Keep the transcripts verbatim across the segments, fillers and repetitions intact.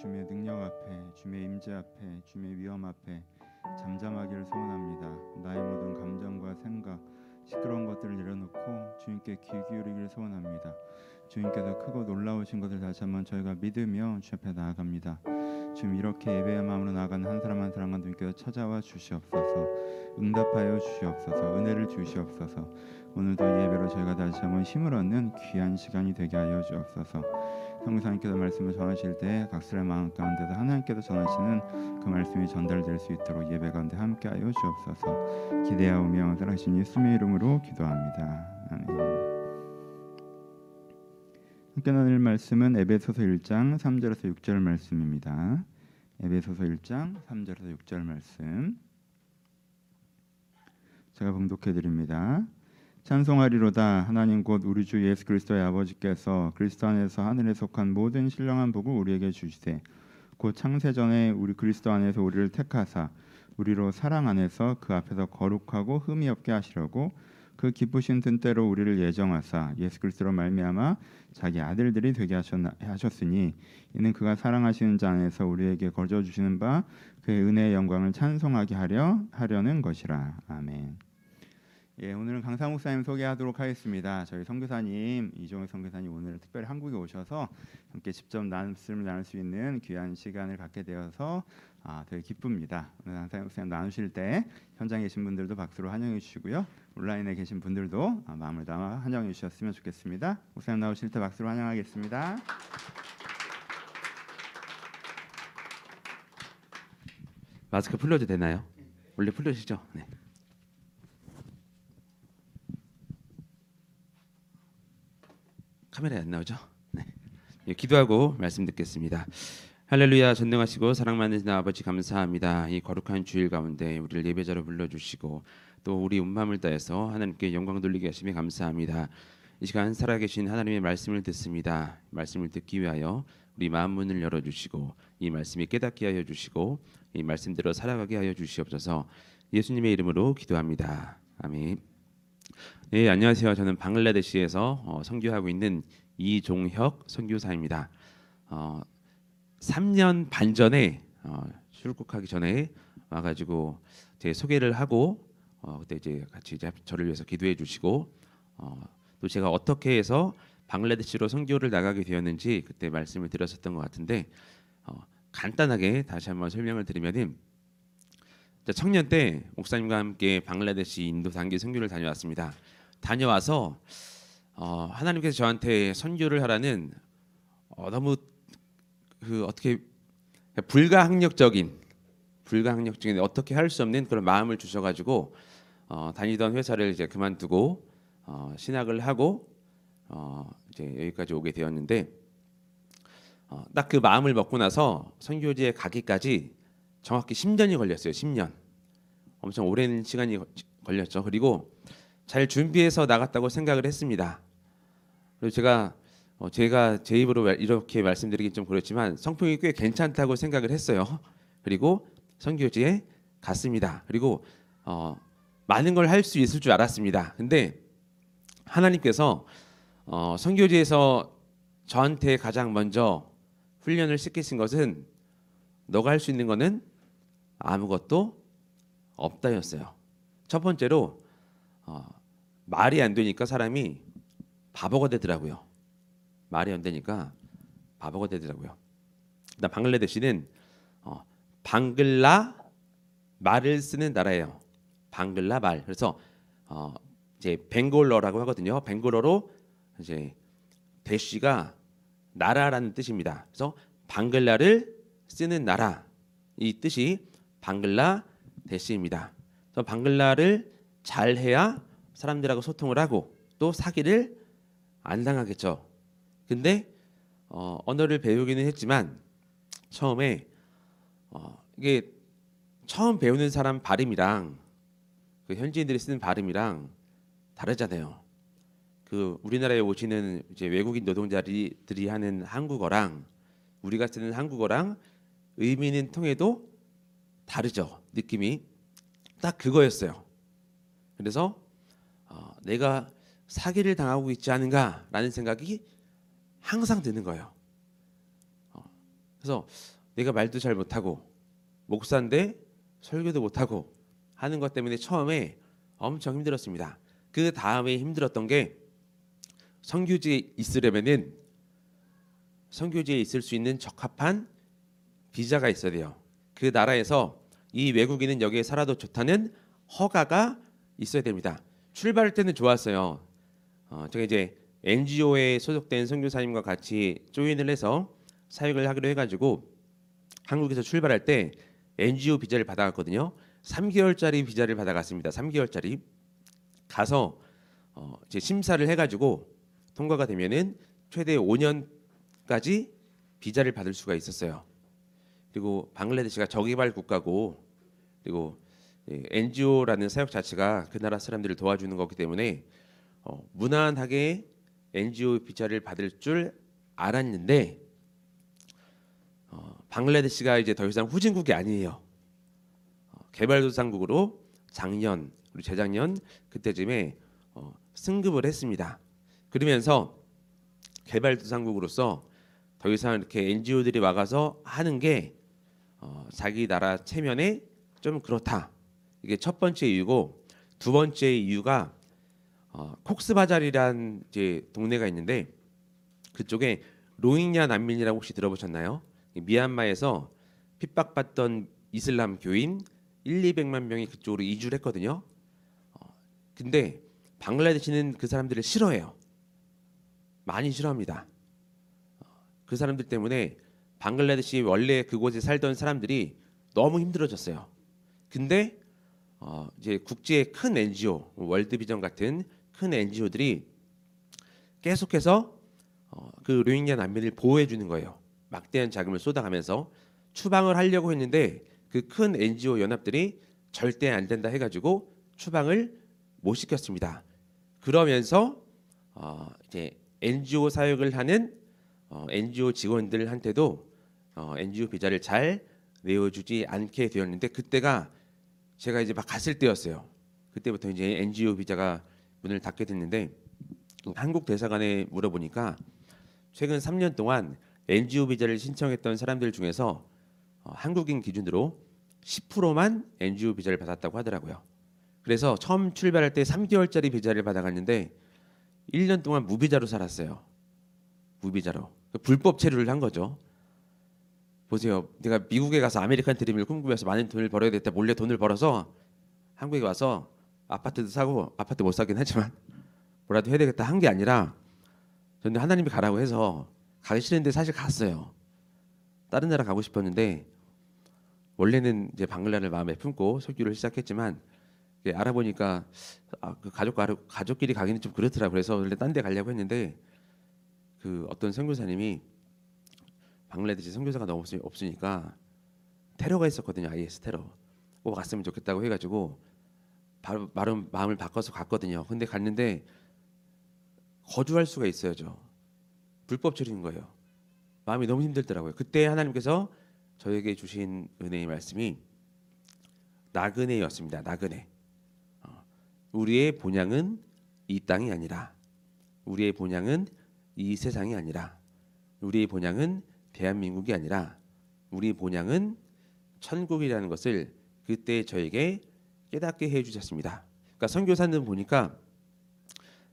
주님의 능력 앞에, 주님의 임재 앞에, 주님의 위엄 앞에 잠잠하기를 소원합니다. 나의 모든 감정과 생각, 시끄러운 것들을 내려놓고 주님께 귀 기울이기를 소원합니다. 주님께서 크고 놀라우신 것을 다시 한번 저희가 믿으며 주 앞에 나아갑니다. 주님, 이렇게 예배의 마음으로 나아가는 한 사람 한 사람과 주님께서 찾아와 주시옵소서. 응답하여 주시옵소서. 은혜를 주시옵소서. 오늘도 예배로 저희가 다시 한번 힘을 얻는 귀한 시간이 되게 하여 주옵소서. 성령님께서 말씀을 전하실 때 각 사람의 마음 가운데서 하나님께서 전하시는 그 말씀이 전달될 수 있도록 예배 가운데 함께하여 주옵소서. 기대하오며 살아계신 예수님의 이름으로 기도합니다. 아멘. 함께 나눌 말씀은 에베소서 일 장 삼 절에서 육 절 말씀입니다. 에베소서 일 장 삼 절에서 육 절 말씀 제가 봉독해드립니다. 찬송하리로다. 하나님 곧 우리 주 예수 그리스도의 아버지께서 그리스도 안에서 하늘에 속한 모든 신령한 복을 우리에게 주시되 곧 창세전에 우리 그리스도 안에서 우리를 택하사 우리로 사랑 안에서 그 앞에서 거룩하고 흠이 없게 하시려고 그 기쁘신 뜻대로 우리를 예정하사 예수 그리스도로 말미암아 자기 아들들이 되게 하셨나, 하셨으니 이는 그가 사랑하시는 자 안에서 우리에게 거저 주시는 바 그의 은혜의 영광을 찬송하게 하려 하려는 것이라. 아멘. 예, 오늘은 강상 목사님 소개하도록 하겠습니다. 저희 선교사님, 이종혁 선교사님 오늘 특별히 한국에 오셔서 함께 직접 말씀을 나눌 수 있는 귀한 시간을 갖게 되어서 아, 되게 기쁩니다. 오늘 강상 목사님 나누실 때 현장에 계신 분들도 박수로 환영해 주시고요. 온라인에 계신 분들도 아, 마음을 담아 환영해 주셨으면 좋겠습니다. 목사님 나오실 때 박수로 환영하겠습니다. 마스크 풀려도 되나요? 원래 풀려지죠? 네. 카메라에 안 나오죠? 네. 예, 기도하고 말씀 듣겠습니다. 할렐루야. 전능하시고 사랑 많으신 아버지 감사합니다. 이 거룩한 주일 가운데 우리를 예배자로 불러주시고 또 우리 온 마음을 다해서 하나님께 영광 돌리게 하심에 감사합니다. 이 시간 살아계신 하나님의 말씀을 듣습니다. 말씀을 듣기 위하여 우리 마음 문을 열어주시고 이 말씀이 깨닫게 하여 주시고 이 말씀대로 살아가게 하여 주시옵소서. 예수님의 이름으로 기도합니다. 아멘. 네, 안녕하세요. 저는 방글라데시에서 어, 선교하고 있는 이종혁 선교사입니다. 어, 삼 년 반 전에 어, 출국하기 전에 와가지고 제 소개를 하고 어, 그때 이제 같이 이제 저를 위해서 기도해 주시고 어, 또 제가 어떻게 해서 방글라데시로 선교를 나가게 되었는지 그때 말씀을 드렸었던 것 같은데 어, 간단하게 다시 한번 설명을 드리면은 청년 때 목사님과 함께 방글라데시 인도 단기 선교를 다녀왔습니다. 다녀와서 어, 하나님께서 저한테 선교를 하라는 어, 너무 그 어떻게 불가항력적인 불가항력적인 어떻게 할 수 없는 그런 마음을 주셔가지고 어, 다니던 회사를 이제 그만두고 어, 신학을 하고 어, 이제 여기까지 오게 되었는데 어, 딱 그 마음을 먹고 나서 선교지에 가기까지 정확히 십 년이 걸렸어요. 십 년. 엄청 오랜 시간이 걸렸죠. 그리고 잘 준비해서 나갔다고 생각을 했습니다. 그리고 제가 어, 제가 제 입으로 이렇게 말씀드리긴 좀 그렇지만 성품이 꽤 괜찮다고 생각을 했어요. 그리고 선교지에 갔습니다. 그리고 어, 많은 걸 할 수 있을 줄 알았습니다. 근데 하나님께서 어, 선교지에서 저한테 가장 먼저 훈련을 시키신 것은 너가 할 수 있는 거는 아무것도 없다였어요. 첫 번째로 어, 말이 안 되니까 사람이 바보가 되더라고요. 말이 안 되니까 바보가 되더라고요. 일단 방글라데시는 어, 방글라 말을 쓰는 나라예요. 방글라 말. 그래서 어, 이제 벵골러라고 하거든요. 벵골러로 이제 대시가 나라라는 뜻입니다. 그래서 방글라를 쓰는 나라, 이 뜻이 방글라데시입니다. 그래서 방글라를 잘해야 사람들하고 소통을 하고 또 사기를 안 당하겠죠. 근데 어, 언어를 배우기는 했지만 처음에 어, 이게 처음 배우는 사람 발음이랑 그 현지인들이 쓰는 발음이랑 다르잖아요. 그 우리나라에 오시는 이제 외국인 노동자들이 하는 한국어랑 우리가 쓰는 한국어랑 의미는 통해도 다르죠. 느낌이 딱 그거였어요. 그래서 어, 내가 사기를 당하고 있지 않은가라는 생각이 항상 드는 거예요. 어, 그래서 내가 말도 잘 못하고 목사인데 설교도 못하고 하는 것 때문에 처음에 엄청 힘들었습니다. 그 다음에 힘들었던 게 선교지에 있으려면은 선교지에 있을 수 있는 적합한 비자가 있어야 돼요. 그 나라에서 이 외국인은 여기에 살아도 좋다는 허가가 있어야 됩니다. 출발할 때는 좋았어요. 어, 제가 이제 엔지오에 소속된 선교사님과 같이 조인을 해서 사역을 하기로 해가지고 한국에서 출발할 때 엔지오 비자를 받아갔거든요. 삼 개월짜리 비자를 받아갔습니다. 삼 개월짜리 가서 어, 이제 심사를 해가지고 통과가 되면은 최대 오 년까지 비자를 받을 수가 있었어요. 그리고 방글라데시가 저개발 국가고 그리고 엔지오라는 사역 자체가 그 나라 사람들을 도와주는 거기 때문에 어, 무난하게 엔지오 비자를 받을 줄 알았는데 어, 방글라데시가 이제 더 이상 후진국이 아니에요. 어, 개발도상국으로 작년 그리고 재작년 그때쯤에 어, 승급을 했습니다. 그러면서 개발도상국으로서 더 이상 이렇게 엔지오들이 와가서 하는 게 어, 자기 나라 체면에 좀 그렇다. 이게 첫 번째 이유고 두 번째 이유가 어, 콕스바자리란 이제 동네가 있는데 그쪽에 로힝야 난민이라고 혹시 들어보셨나요? 미얀마에서 핍박받던 이슬람 교인 천 이백만 명이 그쪽으로 이주를 했거든요. 어, 근데 방글라데시는 그 사람들을 싫어해요. 많이 싫어합니다. 어, 그 사람들 때문에 방글라데시 원래 그곳에 살던 사람들이 너무 힘들어졌어요. 근데 어, 이제 국제의 큰 엔지오, 월드비전 같은 큰 엔지오들이 계속해서 어, 그 로힝야 난민을 보호해 주는 거예요. 막대한 자금을 쏟아가면서 추방을 하려고 했는데 그 큰 엔지오 연합들이 절대 안 된다 해가지고 추방을 못 시켰습니다. 그러면서 어, 이제 엔지오 사역을 하는 어, 엔지오 직원들한테도 어, 엔지오 비자를 잘 내어주지 않게 되었는데 그때가 제가 이제 막 갔을 때였어요. 그때부터 이제 엔지오 비자가 문을 닫게 됐는데 한국 대사관에 물어보니까 최근 삼 년 동안 엔지오 비자를 신청했던 사람들 중에서 어, 한국인 기준으로 십 퍼센트만 엔지오 비자를 받았다고 하더라고요. 그래서 처음 출발할 때 삼 개월짜리 비자를 받아갔는데 일 년 동안 무비자로 살았어요. 무비자로. 불법 체류를 한 거죠. 보세요. 내가 미국에 가서 아메리칸 드림을 꿈꾸면서 많은 돈을 벌어야 됐다. 몰래 돈을 벌어서 한국에 와서 아파트도 사고 아파트 못 사긴 하지만 뭐라도 해야 되겠다 한 게 아니라 저는 하나님이 가라고 해서 가기 싫은데 사실 갔어요. 다른 나라 가고 싶었는데 원래는 이제 방글라를 마음에 품고 설교를 시작했지만 이제 알아보니까 아, 그 가족과 가족끼리 가기는 좀 그렇더라. 그래서 원래 딴 데 가려고 했는데 그 어떤 선교사님이 방글라데시 선교사가 너무 없으니까 테러가 있었거든요. 아이에스 테러. 꼭 갔으면 좋겠다고 해가지고 바로 마음을 바꿔서 갔거든요. 근데 갔는데 거주할 수가 있어야죠. 불법 체류인 거예요. 마음이 너무 힘들더라고요. 그때 하나님께서 저에게 주신 은혜의 말씀이 나그네였습니다. 나그네. 우리의 본향은 이 땅이 아니라 우리의 본향은 이 세상이 아니라 우리의 본향은 대한민국이 아니라 우리 본향은 천국이라는 것을 그때 저에게 깨닫게 해주셨습니다. 그러니까 선교사는 보니까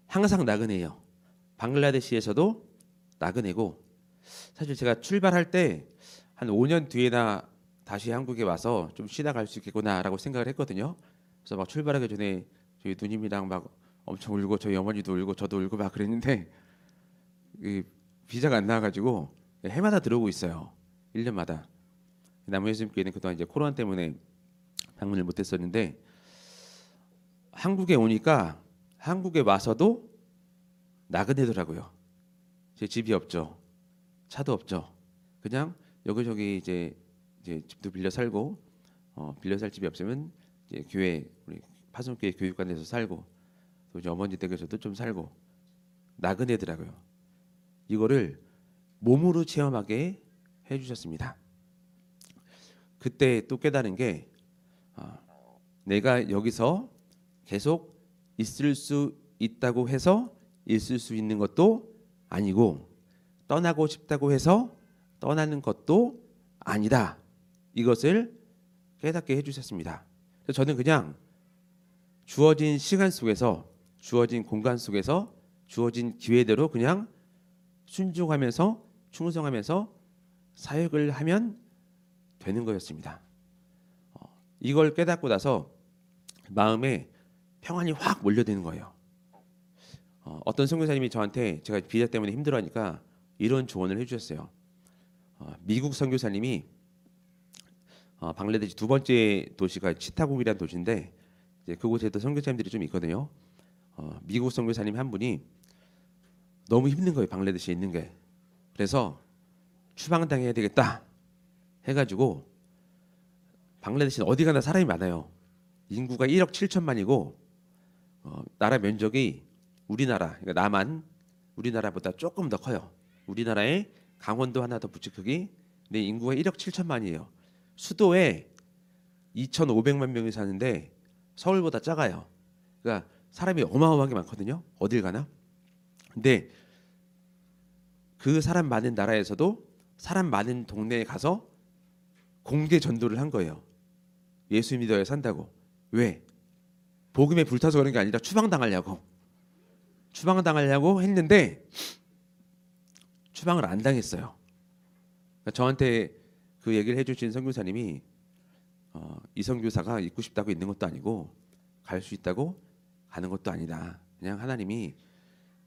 항상 나그네예요. 방글라데시에서도 나그네고 사실 제가 출발할 때 한 오 년 뒤에나 다시 한국에 와서 좀 쉬다 갈 수 있겠구나라고 생각을 했거든요. 그래서 막 출발하기 전에 저희 누님이랑 막 엄청 울고 저희 어머니도 울고 저도 울고 막 그랬는데 이 비자가 안 나와가지고 해마다 들어오고 있어요. 일 년마다. 남예수님께는 그동안 이제 코로나 때문에 방문을 못했었는데 한국에 오니까 한국에 와서도 나그네더라고요. 제 집이 없죠. 차도 없죠. 그냥 여기저기 이제, 이제 집도 빌려 살고 어, 빌려 살 집이 없으면 이제 교회 우리 파송교회 교육관에서 살고 또 이제 어머니 댁에서도 좀 살고 나그네더라고요. 이거를 몸으로 체험하게 해주셨습니다. 그때 또 깨달은 게 어, 내가 여기서 계속 있을 수 있다고 해서 있을 수 있는 것도 아니고 떠나고 싶다고 해서 떠나는 것도 아니다. 이것을 깨닫게 해주셨습니다. 그래서 저는 그냥 주어진 시간 속에서, 주어진 공간 속에서, 주어진 기회대로 그냥 순종하면서 충성하면서 사역을 하면 되는 거였습니다. 이걸 깨닫고 나서 마음에 평안이 확 몰려드는 거예요. 어, 어떤 선교사님이 저한테, 제가 비자 때문에 힘들어하니까 이런 조언을 해주셨어요. 어, 미국 선교사님이 어, 방글라데시 두 번째 도시가 치타국이라는 도시인데, 이제 그곳에도 선교사님들이 좀 있거든요. 어, 미국 선교사님 한 분이 너무 힘든 거예요, 방글라데시에 있는 게. 그래서 추방당해야 되겠다 해가지고, 방글라데시는 어디 가나 사람이 많아요. 인구가 일억 칠천만이고 어, 나라 면적이 우리나라, 그러니까 남한 우리나라보다 조금 더 커요. 우리나라에 강원도 하나 더 붙일 크기. 근데 인구가 일억 칠천만이에요. 수도에 이천오백만 명이 사는데 서울보다 작아요. 그러니까 사람이 어마어마하게 많거든요, 어딜 가나. 근데 그 사람 많은 나라에서도 사람 많은 동네에 가서 공개 전도를 한 거예요. 예수 믿어야 산다고. 왜? 복음에 불타서 그런 게 아니라 추방당하려고. 추방당하려고 했는데 추방을 안 당했어요. 그러니까 저한테 그 얘기를 해주신 선교사님이 어, 이 선교사가 있고 싶다고 있는 것도 아니고 갈 수 있다고 가는 것도 아니다. 그냥 하나님이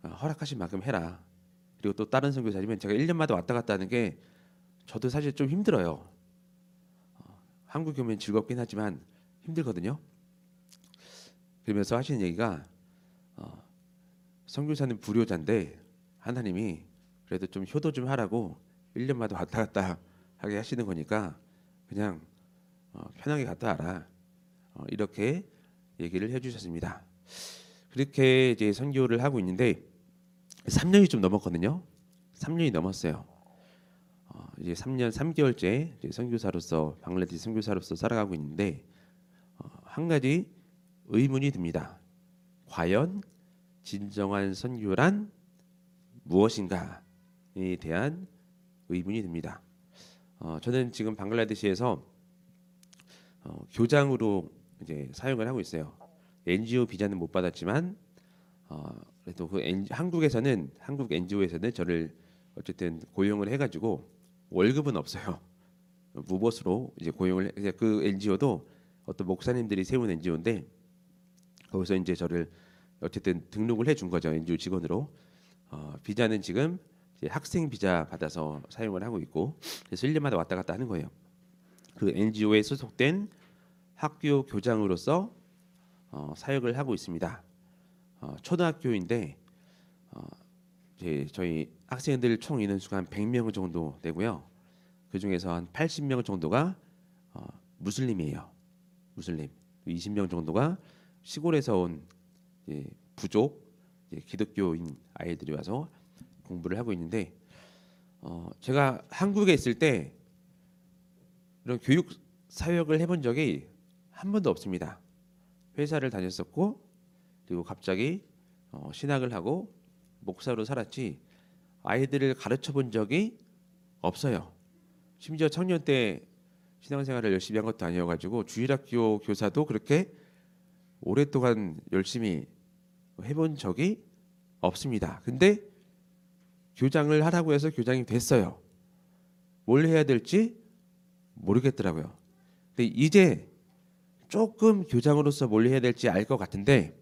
어, 허락하신 만큼 해라. 그리고 또 다른 선교사님은, 제가 일 년마다 왔다 갔다 하는 게 저도 사실 좀 힘들어요. 어, 한국에 오면 즐겁긴 하지만 힘들거든요. 그러면서 하시는 얘기가 어, 선교사는 불효자인데 하나님이 그래도 좀 효도 좀 하라고 일 년마다 왔다 갔다 하게 하시는 거니까 그냥 어, 편하게 갔다 와라, 어, 이렇게 얘기를 해주셨습니다. 그렇게 이제 선교를 하고 있는데 삼 년이 좀 넘었거든요. 삼 년이 넘었어요. 어, 이제 삼 년 삼 개월째 이제 선교사로서, 방글라데시 선교사로서 살아가고 있는데 어, 한 가지 의문이 듭니다. 과연 진정한 선교란 무엇인가에 대한 의문이 듭니다. 어, 저는 지금 방글라데시에서 어, 교장으로 이제 사역을 하고 있어요. 엔지오 비자는 못 받았지만 어, 그래도 그 엔지, 한국에서는 한국 엔지오에서는 저를 어쨌든 고용을 해가지고 월급은 없어요. 무보수로 이제 고용을, 이제 그 엔지오도 어떤 목사님들이 세운 엔지오인데 거기서 이제 저를 어쨌든 등록을 해준 거죠, 엔지오 직원으로. 어, 비자는 지금 이제 학생 비자 받아서 사용을 하고 있고, 그래서 일 년마다 왔다 갔다 하는 거예요. 그 엔지오에 소속된 학교 교장으로서 어, 사역을 하고 있습니다. 어, 초등학교인데 어, 이제 저희 학생들 총 인원수가 한 백 명 정도 되고요. 그 중에서 한 팔십 명 정도가 어, 무슬림이에요. 무슬림. 이십 명 정도가 시골에서 온 예, 부족, 예, 기독교인 아이들이 와서 공부를 하고 있는데 어, 제가 한국에 있을 때 이런 교육 사역을 해본 적이 한 번도 없습니다. 회사를 다녔었고 그리고 갑자기 어, 신학을 하고 목사로 살았지 아이들을 가르쳐 본 적이 없어요. 심지어 청년 때 신앙생활을 열심히 한 것도 아니어가지고 주일학교 교사도 그렇게 오랫동안 열심히 해본 적이 없습니다. 근데 교장을 하라고 해서 교장이 됐어요. 뭘 해야 될지 모르겠더라고요. 근데 이제 조금 교장으로서 뭘 해야 될지 알 것 같은데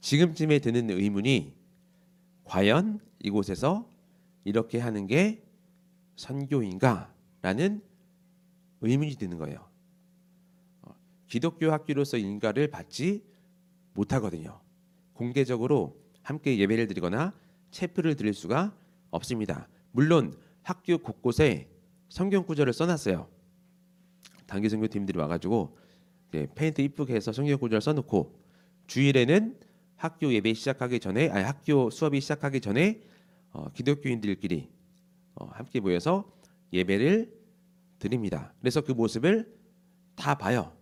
지금쯤에 드는 의문이, 과연 이곳에서 이렇게 하는 게 선교인가라는 의문이 드는 거예요. 기독교 학교로서 인가를 받지 못하거든요. 공개적으로 함께 예배를 드리거나 체프를 드릴 수가 없습니다. 물론 학교 곳곳에 성경 구절을 써놨어요. 단기 선교팀들이 와가지고 이제 페인트 이쁘게 해서 성경 구절 써놓고 주일에는 학교 예배 시작하기 전에, 아니 학교 수업이 시작하기 전에 어, 기독교인들끼리 어, 함께 모여서 예배를 드립니다. 그래서 그 모습을 다 봐요.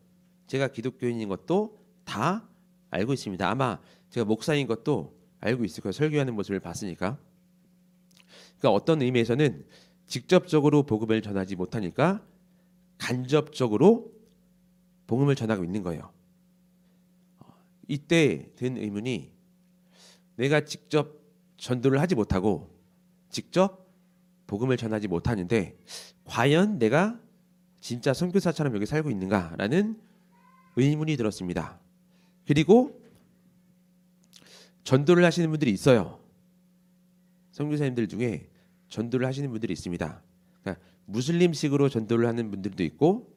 제가 기독교인인 것도 다 알고 있습니다. 아마 제가 목사인 것도 알고 있을 거예요. 설교하는 모습을 봤으니까. 그러니까 어떤 의미에서는 직접적으로 복음을 전하지 못하니까 간접적으로 복음을 전하고 있는 거예요. 이때 든 의문이, 내가 직접 전도를 하지 못하고 직접 복음을 전하지 못하는데 과연 내가 진짜 선교사처럼 여기 살고 있는가라는 의문이 들었습니다. 그리고 전도를 하시는 분들이 있어요. 선교사님들 중에 전도를 하시는 분들이 있습니다. 그러니까 무슬림식으로 전도를 하는 분들도 있고,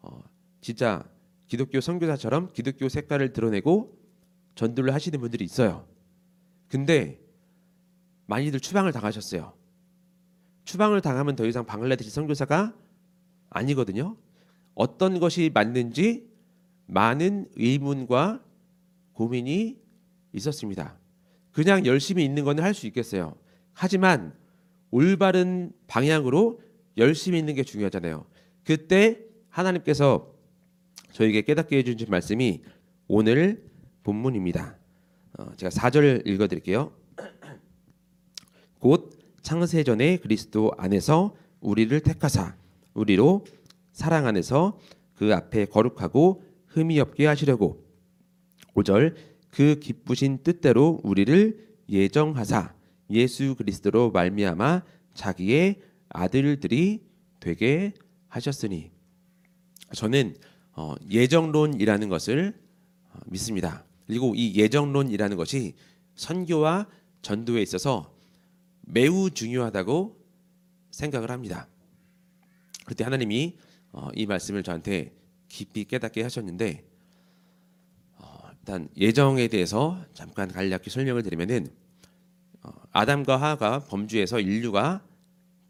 어, 진짜 기독교 선교사처럼 기독교 색깔을 드러내고 전도를 하시는 분들이 있어요. 근데 많이들 추방을 당하셨어요. 추방을 당하면 더 이상 방글라데시 선교사가 아니거든요. 어떤 것이 맞는지 많은 의문과 고민이 있었습니다. 그냥 열심히 있는 건 할 수 있겠어요. 하지만 올바른 방향으로 열심히 있는 게 중요하잖아요. 그때 하나님께서 저에게 깨닫게 해주신 말씀이 오늘 본문입니다. 어, 제가 사 절 읽어드릴게요. 곧 창세전에 그리스도 안에서 우리를 택하사 우리로 사랑 안에서 그 앞에 거룩하고 흠이 없게 하시려고 오 절 그 기쁘신 뜻대로 우리를 예정하사 예수 그리스도로 말미암아 자기의 아들들이 되게 하셨으니. 저는 어, 예정론이라는 것을 어, 믿습니다. 그리고 이 예정론이라는 것이 선교와 전도에 있어서 매우 중요하다고 생각을 합니다. 그때 하나님이 어, 이 말씀을 저한테 깊이 깨닫게 하셨는데, 어, 일단 예정에 대해서 잠깐 간략히 설명을 드리면은, 어, 아담과 하와가 범죄해서 인류가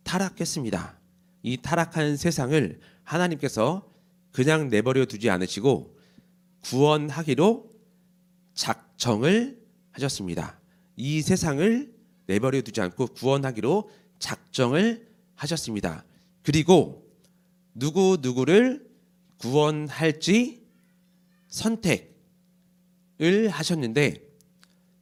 타락했습니다. 이 타락한 세상을 하나님께서 그냥 내버려 두지 않으시고 구원하기로 작정을 하셨습니다. 이 세상을 내버려 두지 않고 구원하기로 작정을 하셨습니다. 그리고 누구누구를 구원할지 선택을 하셨는데,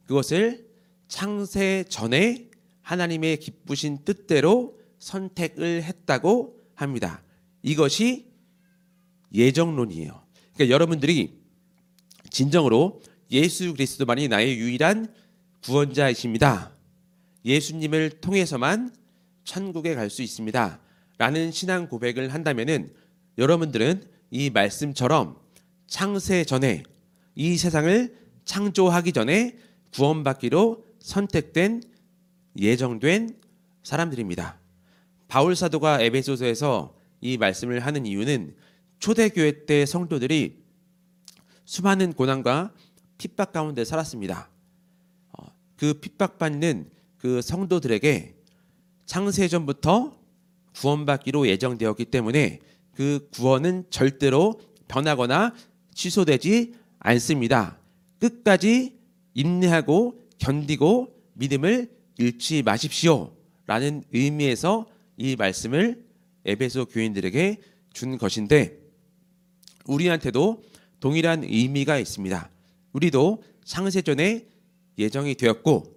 그것을 창세 전에 하나님의 기쁘신 뜻대로 선택을 했다고 합니다. 이것이 예정론이에요. 그러니까 여러분들이 진정으로 예수 그리스도만이 나의 유일한 구원자이십니다, 예수님을 통해서만 천국에 갈 수 있습니다 라는 신앙 고백을 한다면은, 여러분들은 이 말씀처럼 창세 전에, 이 세상을 창조하기 전에 구원받기로 선택된, 예정된 사람들입니다. 바울 사도가 에베소서에서 이 말씀을 하는 이유는, 초대교회 때 성도들이 수많은 고난과 핍박 가운데 살았습니다. 그 핍박받는 그 성도들에게 창세전부터 구원받기로 예정되었기 때문에 그 구원은 절대로 변하거나 취소되지 않습니다. 끝까지 인내하고 견디고 믿음을 잃지 마십시오 라는 의미에서 이 말씀을 에베소 교인들에게 준 것인데, 우리한테도 동일한 의미가 있습니다. 우리도 창세전에 예정이 되었고,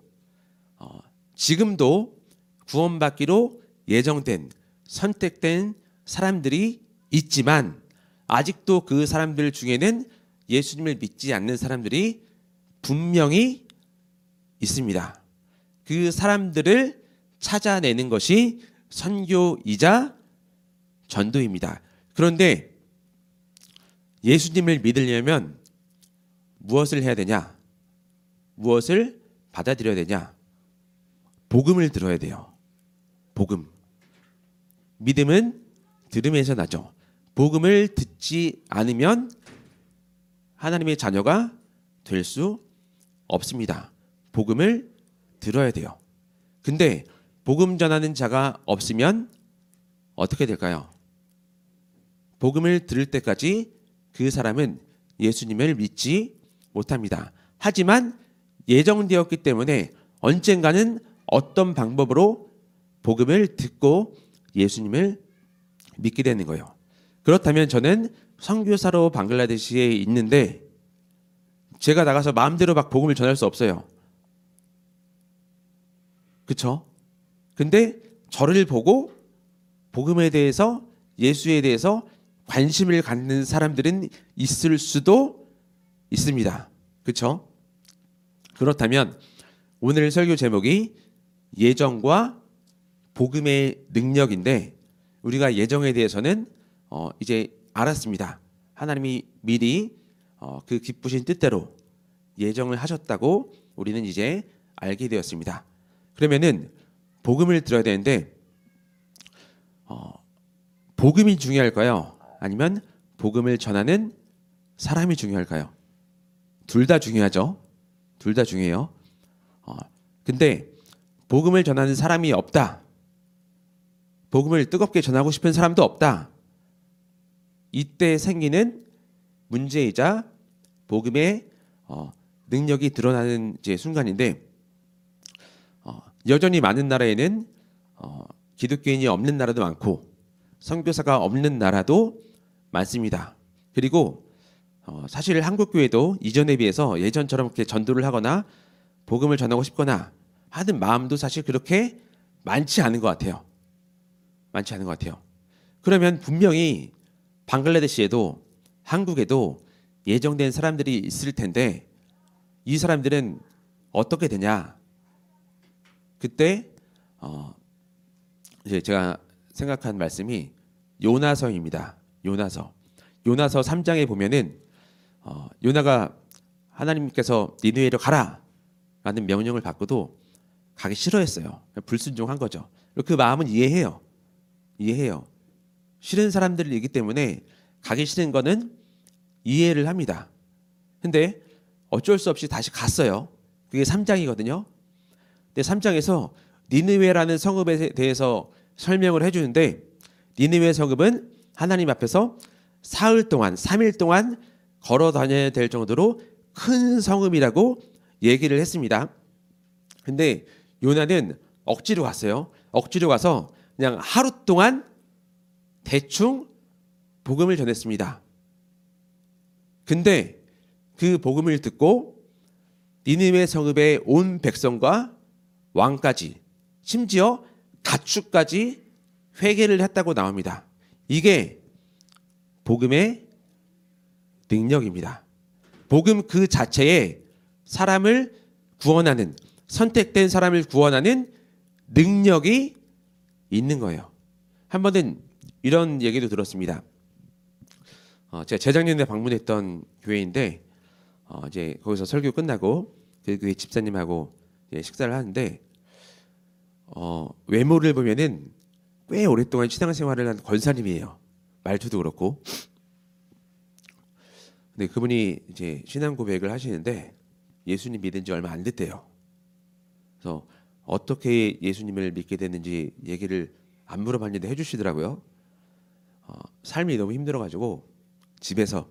어, 지금도 구원받기로 예정된, 선택된 사람들이 있지만, 아직도 그 사람들 중에는 예수님을 믿지 않는 사람들이 분명히 있습니다. 그 사람들을 찾아내는 것이 선교이자 전도입니다. 그런데 예수님을 믿으려면 무엇을 해야 되냐? 무엇을 받아들여야 되냐? 복음을 들어야 돼요. 복음. 믿음은 들음에서 나죠. 복음을 듣지 않으면 하나님의 자녀가 될 수 없습니다. 복음을 들어야 돼요. 근데 복음 전하는 자가 없으면 어떻게 될까요? 복음을 들을 때까지 그 사람은 예수님을 믿지 못합니다. 하지만 예정되었기 때문에 언젠가는 어떤 방법으로 복음을 듣고 예수님을 믿게 되는 거예요. 그렇다면 저는 선교사로 방글라데시에 있는데, 제가 나가서 마음대로 막 복음을 전할 수 없어요. 그쵸? 근데 저를 보고 복음에 대해서 예수에 대해서 관심을 갖는 사람들은 있을 수도 있습니다. 그렇죠? 그렇다면 오늘 설교 제목이 예정과 복음의 능력인데, 우리가 예정에 대해서는 어 이제 알았습니다. 하나님이 미리 어 그 기쁘신 뜻대로 예정을 하셨다고 우리는 이제 알게 되었습니다. 그러면은 복음을 들어야 되는데 어 복음이 중요할까요? 아니면 복음을 전하는 사람이 중요할까요? 둘 다 중요하죠. 둘 다 중요해요. 어 근데 복음을 전하는 사람이 없다, 복음을 뜨겁게 전하고 싶은 사람도 없다, 이때 생기는 문제이자 복음의 어, 능력이 드러나는 이제 순간인데, 어, 여전히 많은 나라에는 어, 기독교인이 없는 나라도 많고 선교사가 없는 나라도 많습니다. 그리고 어, 사실 한국 교회도 이전에 비해서 예전처럼 이렇게 전도를 하거나 복음을 전하고 싶거나 하는 마음도 사실 그렇게 많지 않은 것 같아요. 많지 않은 것 같아요. 그러면 분명히 방글라데시에도 한국에도 예정된 사람들이 있을 텐데 이 사람들은 어떻게 되냐? 그때 어 이제 제가 생각한 말씀이 요나서입니다. 요나서. 요나서 삼 장에 보면은 어 요나가 하나님께서 니느웨로 가라 라는 명령을 받고도 가기 싫어했어요. 불순종한 거죠. 그 마음은 이해해요. 이해해요. 싫은 사람들이기 때문에 가기 싫은 거는 이해를 합니다. 근데 어쩔 수 없이 다시 갔어요. 그게 삼 장이거든요. 근데 삼 장에서 니느웨라는 성읍에 대해서 설명을 해주는데, 니느웨 성읍은 하나님 앞에서 사흘 동안, 삼 일 동안 걸어 다녀야 될 정도로 큰 성읍이라고 얘기를 했습니다. 근데 요나는 억지로 갔어요. 억지로 가서 그냥 하루 동안 대충 복음을 전했습니다. 근데 그 복음을 듣고 니느웨 성읍의 온 백성과 왕까지, 심지어 가축까지 회개를 했다고 나옵니다. 이게 복음의 능력입니다. 복음 그 자체에 사람을 구원하는, 선택된 사람을 구원하는 능력이 있는 거예요. 한 번은 이런 얘기도 들었습니다. 어, 제가 재작년에 방문했던 교회인데, 어, 이제 거기서 설교 끝나고 그 교회 집사님하고 이제 식사를 하는데, 어, 외모를 보면은 꽤 오랫동안 신앙생활을 한 권사님이에요. 말투도 그렇고. 근데 그분이 이제 신앙 고백을 하시는데 예수님 믿은 지 얼마 안 됐대요. 그래서 어떻게 예수님을 믿게 됐는지 얘기를 안 물어봤는데 해주시더라고요. 어, 삶이 너무 힘들어가지고 집에서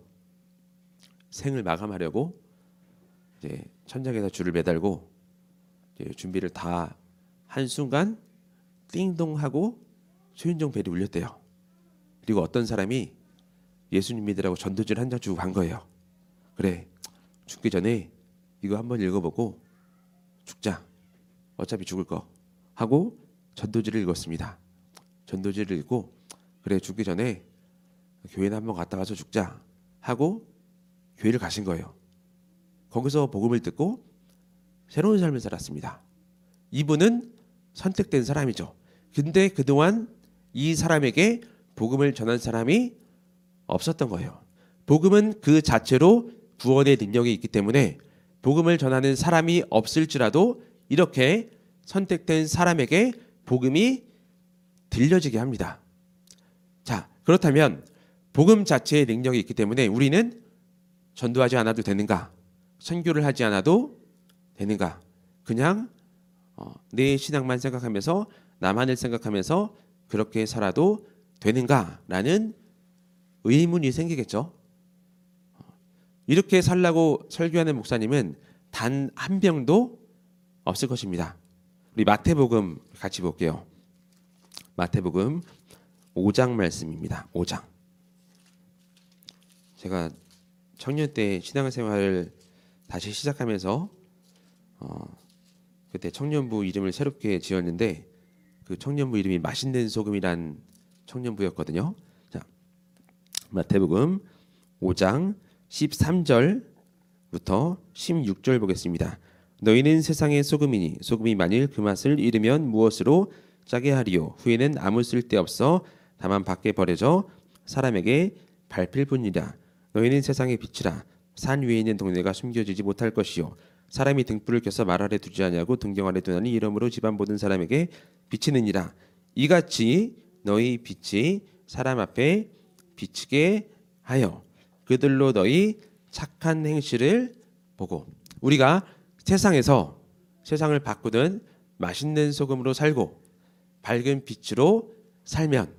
생을 마감하려고 이제 천장에다 줄을 매달고 이제 준비를 다 한 순간 띵동하고 소윤정 벨이 울렸대요. 그리고 어떤 사람이 예수님 믿으라고 전도지를 한 장 주고 간 거예요. 그래, 죽기 전에 이거 한번 읽어보고 죽자. 어차피 죽을 거 하고 전도지를 읽었습니다. 전도지를 읽고, 그래 죽기 전에 교회는 한번 갔다 와서 죽자 하고 교회를 가신 거예요. 거기서 복음을 듣고 새로운 삶을 살았습니다. 이분은 선택된 사람이죠. 근데 그동안 이 사람에게 복음을 전한 사람이 없었던 거예요. 복음은 그 자체로 구원의 능력이 있기 때문에 복음을 전하는 사람이 없을지라도 이렇게 선택된 사람에게 복음이 들려지게 합니다. 자, 그렇다면 복음 자체의 능력이 있기 때문에 우리는 전도하지 않아도 되는가? 선교를 하지 않아도 되는가? 그냥 어, 내 신앙만 생각하면서 나만을 생각하면서 그렇게 살아도 되는가? 라는 의문이 생기겠죠. 이렇게 살라고 설교하는 목사님은 단 한 명도 없을 것입니다. 우리 마태복음 같이 볼게요. 마태복음 오 장 말씀입니다. 오 장. 제가 청년 때 신앙생활을 다시 시작하면서 어, 그때 청년부 이름을 새롭게 지었는데 그 청년부 이름이 맛있는 소금이란 청년부였거든요. 자, 마태복음 오 장 십삼 절부터 십육 절 보겠습니다. 너희는 세상의 소금이니 소금이 만일 그 맛을 잃으면 무엇으로 짜게 하리요. 후에는 아무 쓸데없어 다만 밖에 버려져 사람에게 밟힐 뿐이라. 너희는 세상의 빛이라. 산 위에 있는 동네가 숨겨지지 못할 것이요. 사람이 등불을 켜서 말 아래 두지 아니하고 등경 아래 두나니 이러므로 집안 모든 사람에게 비치느니라. 이같이 너희 빛이 사람 앞에 비치게 하여 그들로 너희 착한 행실을 보고. 우리가 세상에서 세상을 바꾸는 맛있는 소금으로 살고 밝은 빛으로 살면,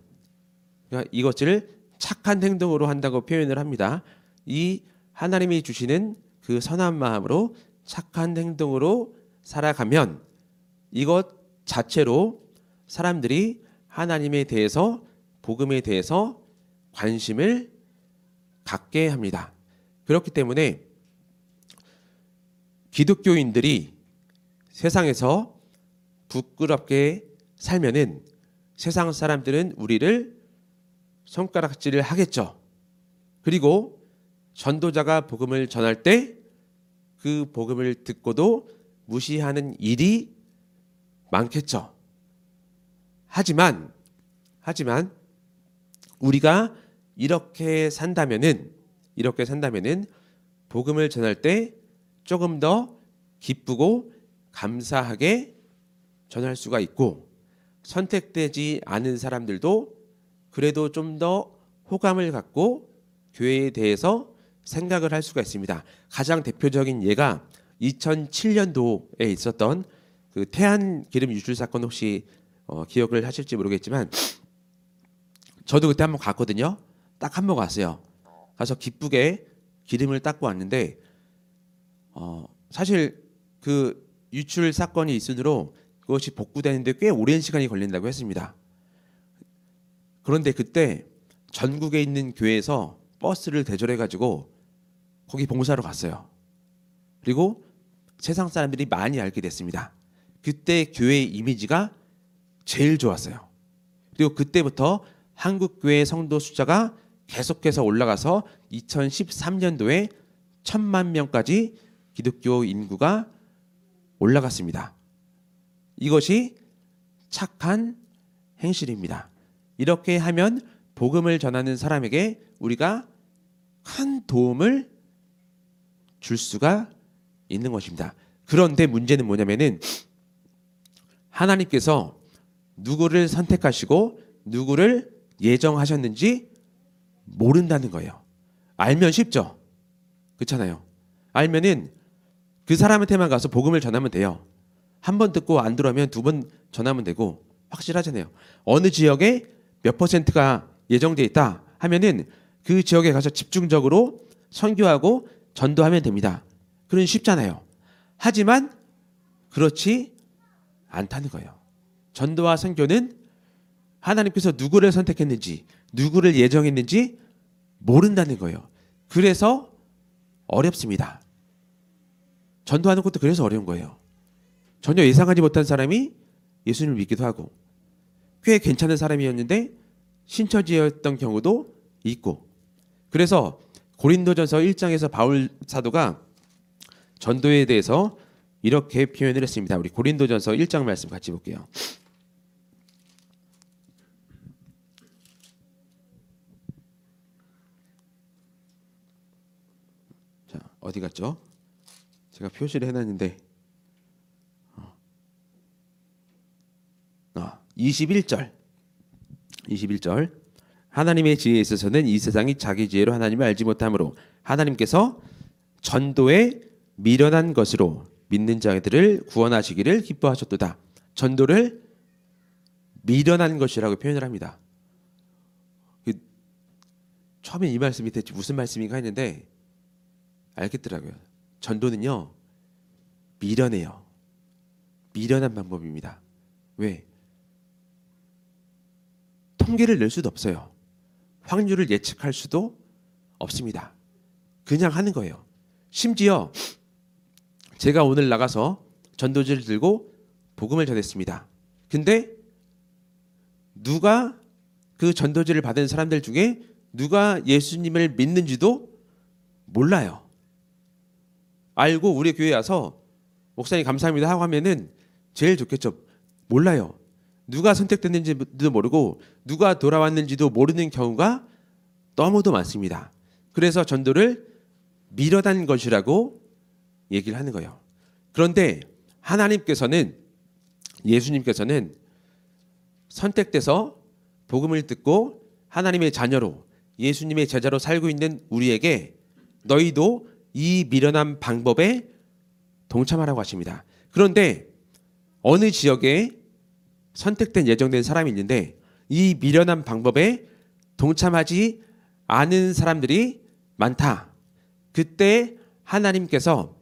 그러니까 이것을 착한 행동으로 한다고 표현을 합니다. 이 하나님이 주시는 그 선한 마음으로 착한 행동으로 살아가면 이것 자체로 사람들이 하나님에 대해서, 복음에 대해서 관심을 갖게 합니다. 그렇기 때문에 기독교인들이 세상에서 부끄럽게 살면은 세상 사람들은 우리를 손가락질을 하겠죠. 그리고 전도자가 복음을 전할 때 그 복음을 듣고도 무시하는 일이 많겠죠. 하지만 하지만 우리가 이렇게 산다면은 이렇게 산다면은 복음을 전할 때 조금 더 기쁘고 감사하게 전할 수가 있고, 선택되지 않은 사람들도 그래도 좀 더 호감을 갖고 교회에 대해서 생각을 할 수가 있습니다. 가장 대표적인 예가 이천칠 년도에 있었던 그 태안 기름 유출 사건, 혹시 어, 기억을 하실지 모르겠지만 저도 그때 한번 갔거든요. 딱 한 번 갔어요. 가서 기쁘게 기름을 닦고 왔는데 어, 사실 그 유출 사건이 있으므로 그것이 복구되는데 꽤 오랜 시간이 걸린다고 했습니다. 그런데 그때 전국에 있는 교회에서 버스를 대절해가지고 거기 봉사로 갔어요. 그리고 세상 사람들이 많이 알게 됐습니다. 그때 교회의 이미지가 제일 좋았어요. 그리고 그때부터 한국교회 성도 숫자가 계속해서 올라가서 이천십삼 년도에 천만 명까지 기독교 인구가 올라갔습니다. 이것이 착한 행실입니다. 이렇게 하면 복음을 전하는 사람에게 우리가 큰 도움을 줄 수가 있는 것입니다. 그런데 문제는 뭐냐면은 하나님께서 누구를 선택하시고 누구를 예정하셨는지 모른다는 거예요. 알면 쉽죠. 그렇잖아요. 알면은 그 사람한테만 가서 복음을 전하면 돼요. 한 번 듣고 안 들어오면 두 번 전하면 되고 확실하잖아요. 어느 지역에 몇 퍼센트가 예정돼 있다 하면은 그 지역에 가서 집중적으로 선교하고 전도하면 됩니다. 그건 쉽잖아요. 하지만 그렇지 않다는 거예요. 전도와 선교는 하나님께서 누구를 선택했는지 누구를 예정했는지 모른다는 거예요. 그래서 어렵습니다. 전도하는 것도 그래서 어려운 거예요. 전혀 예상하지 못한 사람이 예수님을 믿기도 하고, 꽤 괜찮은 사람이었는데 신처지였던 경우도 있고. 그래서 고린도전서 일 장에서 바울 사도가 전도에 대해서 이렇게 표현을 했습니다. 우리 고린도전서 일 장 말씀 같이 볼게요. 자, 어디 갔죠? 제가 표시를 해놨는데 아, 이십일 절 이십일 절 하나님의 지혜에 있어서는 이 세상이 자기 지혜로 하나님을 알지 못함으로 하나님께서 전도에 미련한 것으로 믿는 자들을 구원하시기를 기뻐하셨도다. 전도를 미련한 것이라고 표현을 합니다. 처음에 이 말씀이 대체 무슨 말씀인가 했는데 알겠더라고요. 전도는요 미련해요. 미련한 방법입니다. 왜? 통계를 낼 수도 없어요. 확률을 예측할 수도 없습니다. 그냥 하는 거예요. 심지어 제가 오늘 나가서 전도지를 들고 복음을 전했습니다. 근데 누가 그 전도지를 받은 사람들 중에 누가 예수님을 믿는지도 몰라요. 알고 우리 교회 와서 목사님 감사합니다 하고 하면은 제일 좋겠죠. 몰라요. 누가 선택됐는지도 모르고 누가 돌아왔는지도 모르는 경우가 너무도 많습니다. 그래서 전도를 미련한 것이라고 얘기를 하는 거예요. 그런데 하나님께서는, 예수님께서는 선택돼서 복음을 듣고 하나님의 자녀로, 예수님의 제자로 살고 있는 우리에게 너희도 이 미련한 방법에 동참하라고 하십니다. 그런데 어느 지역에 선택된, 예정된 사람이 있는데 이 미련한 방법에 동참하지 않은 사람들이 많다. 그때 하나님께서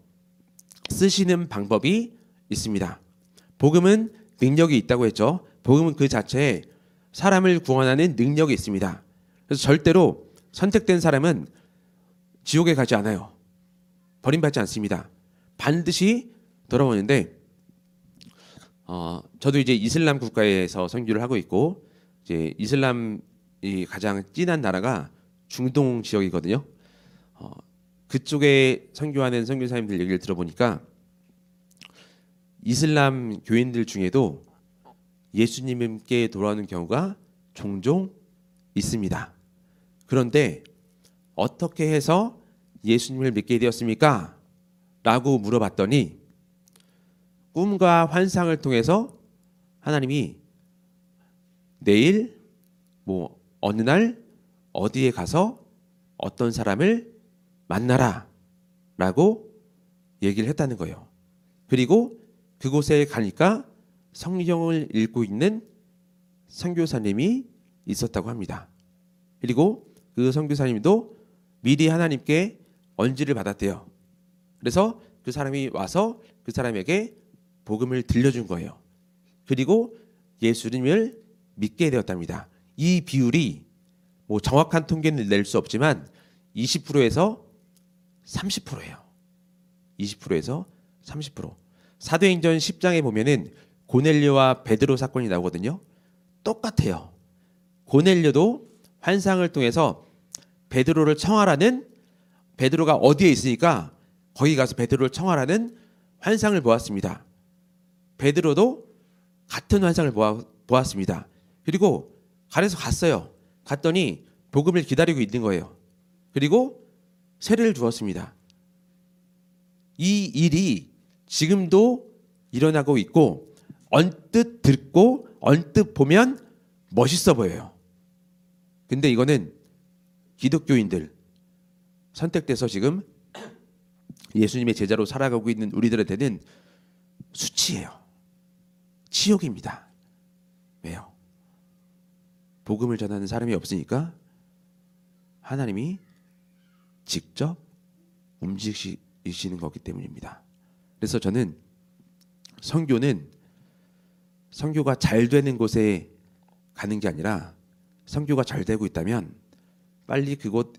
쓰시는 방법이 있습니다. 복음은 능력이 있다고 했죠. 복음은 그 자체에 사람을 구원하는 능력이 있습니다. 그래서 절대로 선택된 사람은 지옥에 가지 않아요. 버림받지 않습니다. 반드시 돌아오는데, 어, 저도 이제 이슬람 국가에서 선교를 하고 있고, 이제 이슬람이 가장 진한 나라가 중동 지역이거든요. 어, 그쪽에 선교하는 선교사님들 얘기를 들어보니까 이슬람 교인들 중에도 예수님께 돌아오는 경우가 종종 있습니다. 그런데 어떻게 해서 예수님을 믿게 되었습니까? 라고 물어봤더니 꿈과 환상을 통해서 하나님이 내일 뭐 어느 날 어디에 가서 어떤 사람을 만나라 라고 얘기를 했다는 거예요. 그리고 그곳에 가니까 성경을 읽고 있는 선교사님이 있었다고 합니다. 그리고 그 선교사님도 미리 하나님께 언지를 받았대요. 그래서 그 사람이 와서 그 사람에게 복음을 들려준 거예요. 그리고 예수님을 믿게 되었답니다. 이 비율이 뭐 정확한 통계는 낼 수 없지만 이십 퍼센트에서 삼십 퍼센트예요. 이십 퍼센트에서 삼십 퍼센트. 사도행전 십 장에 보면은 고넬료와 베드로 사건이 나오거든요. 똑같아요. 고넬료도 환상을 통해서 베드로를 청하라는, 베드로가 어디에 있으니까 거기 가서 베드로를 청하라는 환상을 보았습니다. 베드로도 같은 환상을 보아, 보았습니다. 그리고 가래서 갔어요. 갔더니 복음을 기다리고 있는 거예요. 그리고 세례를 주었습니다. 이 일이 지금도 일어나고 있고, 언뜻 듣고 언뜻 보면 멋있어 보여요. 근데 이거는 기독교인들, 선택돼서 지금 예수님의 제자로 살아가고 있는 우리들한테는 수치예요. 지옥입니다. 왜요? 복음을 전하는 사람이 없으니까 하나님이 직접 움직이시는 거기 때문입니다. 그래서 저는 선교는 선교가 잘 되는 곳에 가는 게 아니라, 선교가 잘 되고 있다면 빨리 그곳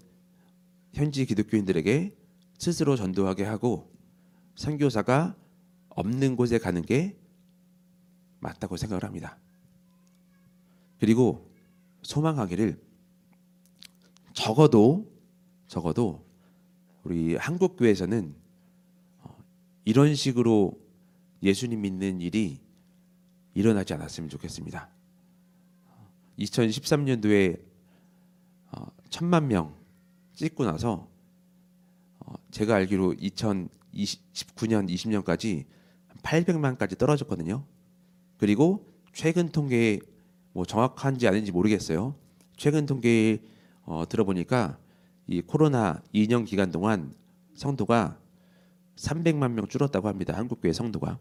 현지 기독교인들에게 스스로 전도하게 하고, 선교사가 없는 곳에 가는 게 맞다고 생각을 합니다. 그리고 소망하기를, 적어도 적어도 우리 한국 교회에서는 이런 식으로 예수님 믿는 일이 일어나지 않았으면 좋겠습니다. 이천십삼 년도에 천만 명 찍고 나서 제가 알기로 이천십구 년, 이십 년까지 팔백만까지 떨어졌거든요. 그리고 최근 통계에, 뭐 정확한지 아닌지 모르겠어요. 최근 통계에 어, 들어보니까 이 코로나 이 년 기간 동안 성도가 삼백만 명 줄었다고 합니다. 한국교회 성도가.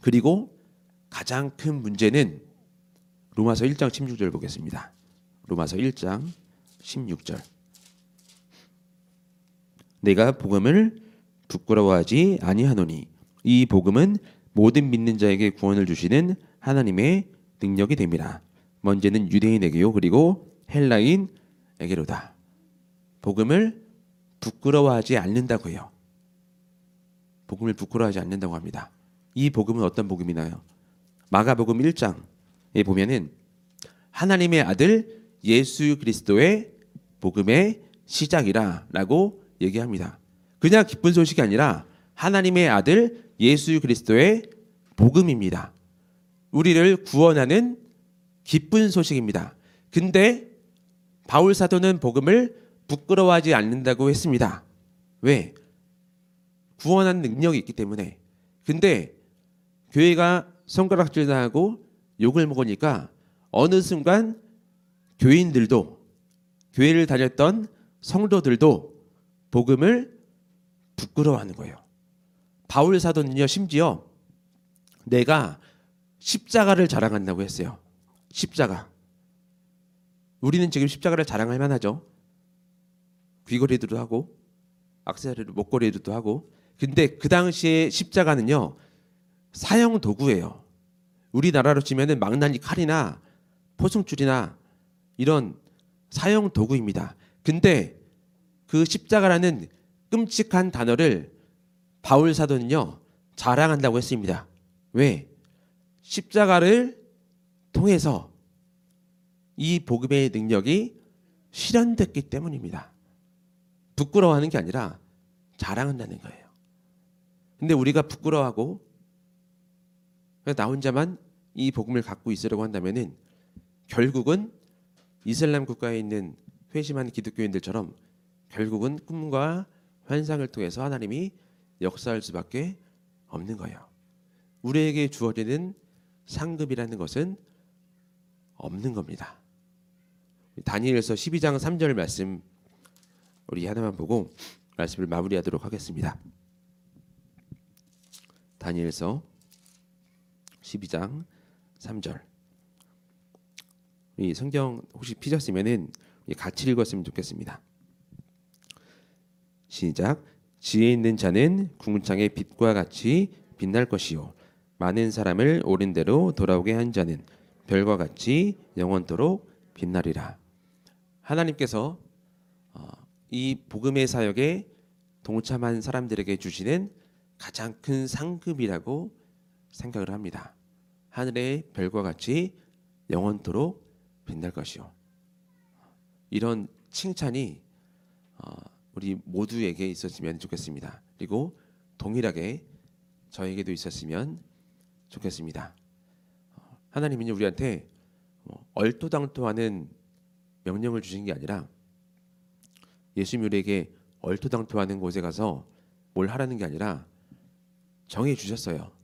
그리고 가장 큰 문제는 로마서 일 장 십육 절 보겠습니다. 로마서 일 장 십육 절. 내가 복음을 부끄러워하지 아니하노니 이 복음은 모든 믿는 자에게 구원을 주시는 하나님의 능력이 됨이라. 먼저는 유대인에게요 그리고 헬라인에게로다. 복음을 부끄러워하지 않는다고요. 복음을 부끄러워하지 않는다고 합니다. 이 복음은 어떤 복음이나요? 마가복음 일 장에 보면은 하나님의 아들 예수 그리스도의 복음의 시작이라 라고 얘기합니다. 그냥 기쁜 소식이 아니라 하나님의 아들 예수 그리스도의 복음입니다. 우리를 구원하는 기쁜 소식입니다. 근데 바울 사도는 복음을 부끄러워하지 않는다고 했습니다. 왜? 구원하는 능력이 있기 때문에. 근데 교회가 손가락질 당하고 욕을 먹으니까 어느 순간 교인들도, 교회를 다녔던 성도들도 복음을 부끄러워하는 거예요. 바울 사도는요, 심지어 내가 십자가를 자랑한다고 했어요. 십자가. 우리는 지금 십자가를 자랑할 만하죠. 귀걸이도 하고 액세서리도, 목걸이도 하고. 근데 그 당시에 십자가는요, 사형 도구예요. 우리나라로 치면은 망나니 칼이나 포승줄이나 이런 사형 도구입니다. 근데 그 십자가라는 끔찍한 단어를 바울 사도는요, 자랑한다고 했습니다. 왜? 십자가를 통해서 이 복음의 능력이 실현됐기 때문입니다. 부끄러워하는 게 아니라 자랑한다는 거예요. 근데 우리가 부끄러워하고 나 혼자만 이 복음을 갖고 있으려고 한다면은 결국은 이슬람 국가에 있는 회심한 기독교인들처럼 결국은 꿈과 환상을 통해서 하나님이 역사할 수밖에 없는 거예요. 우리에게 주어지는 상급이라는 것은 없는 겁니다. 다니엘서 십이 장 삼 절 말씀 우리 하나만 보고 말씀을 마무리하도록 하겠습니다. 다니엘서 십이 장 삼 절. 이 성경 혹시 펴셨으면은 같이 읽었으면 좋겠습니다. 시작. 지혜 있는 자는 궁창의 빛과 같이 빛날 것이요, 많은 사람을 옳은 대로 돌아오게 한 자는 별과 같이 영원토록 빛나리라. 하나님께서 이 복음의 사역에 동참한 사람들에게 주시는 가장 큰 상급이라고 생각을 합니다. 하늘의 별과 같이 영원토록 빛날 것이요. 이런 칭찬이 우리 모두에게 있었으면 좋겠습니다. 그리고 동일하게 저에게도 있었으면 좋겠습니다. 하나님은 우리한테 얼토당토하는 명령을 주신 게 아니라 예수님이 우리에게 얼토당토하는 곳에 가서 뭘 하라는 게 아니라 정해주셨어요.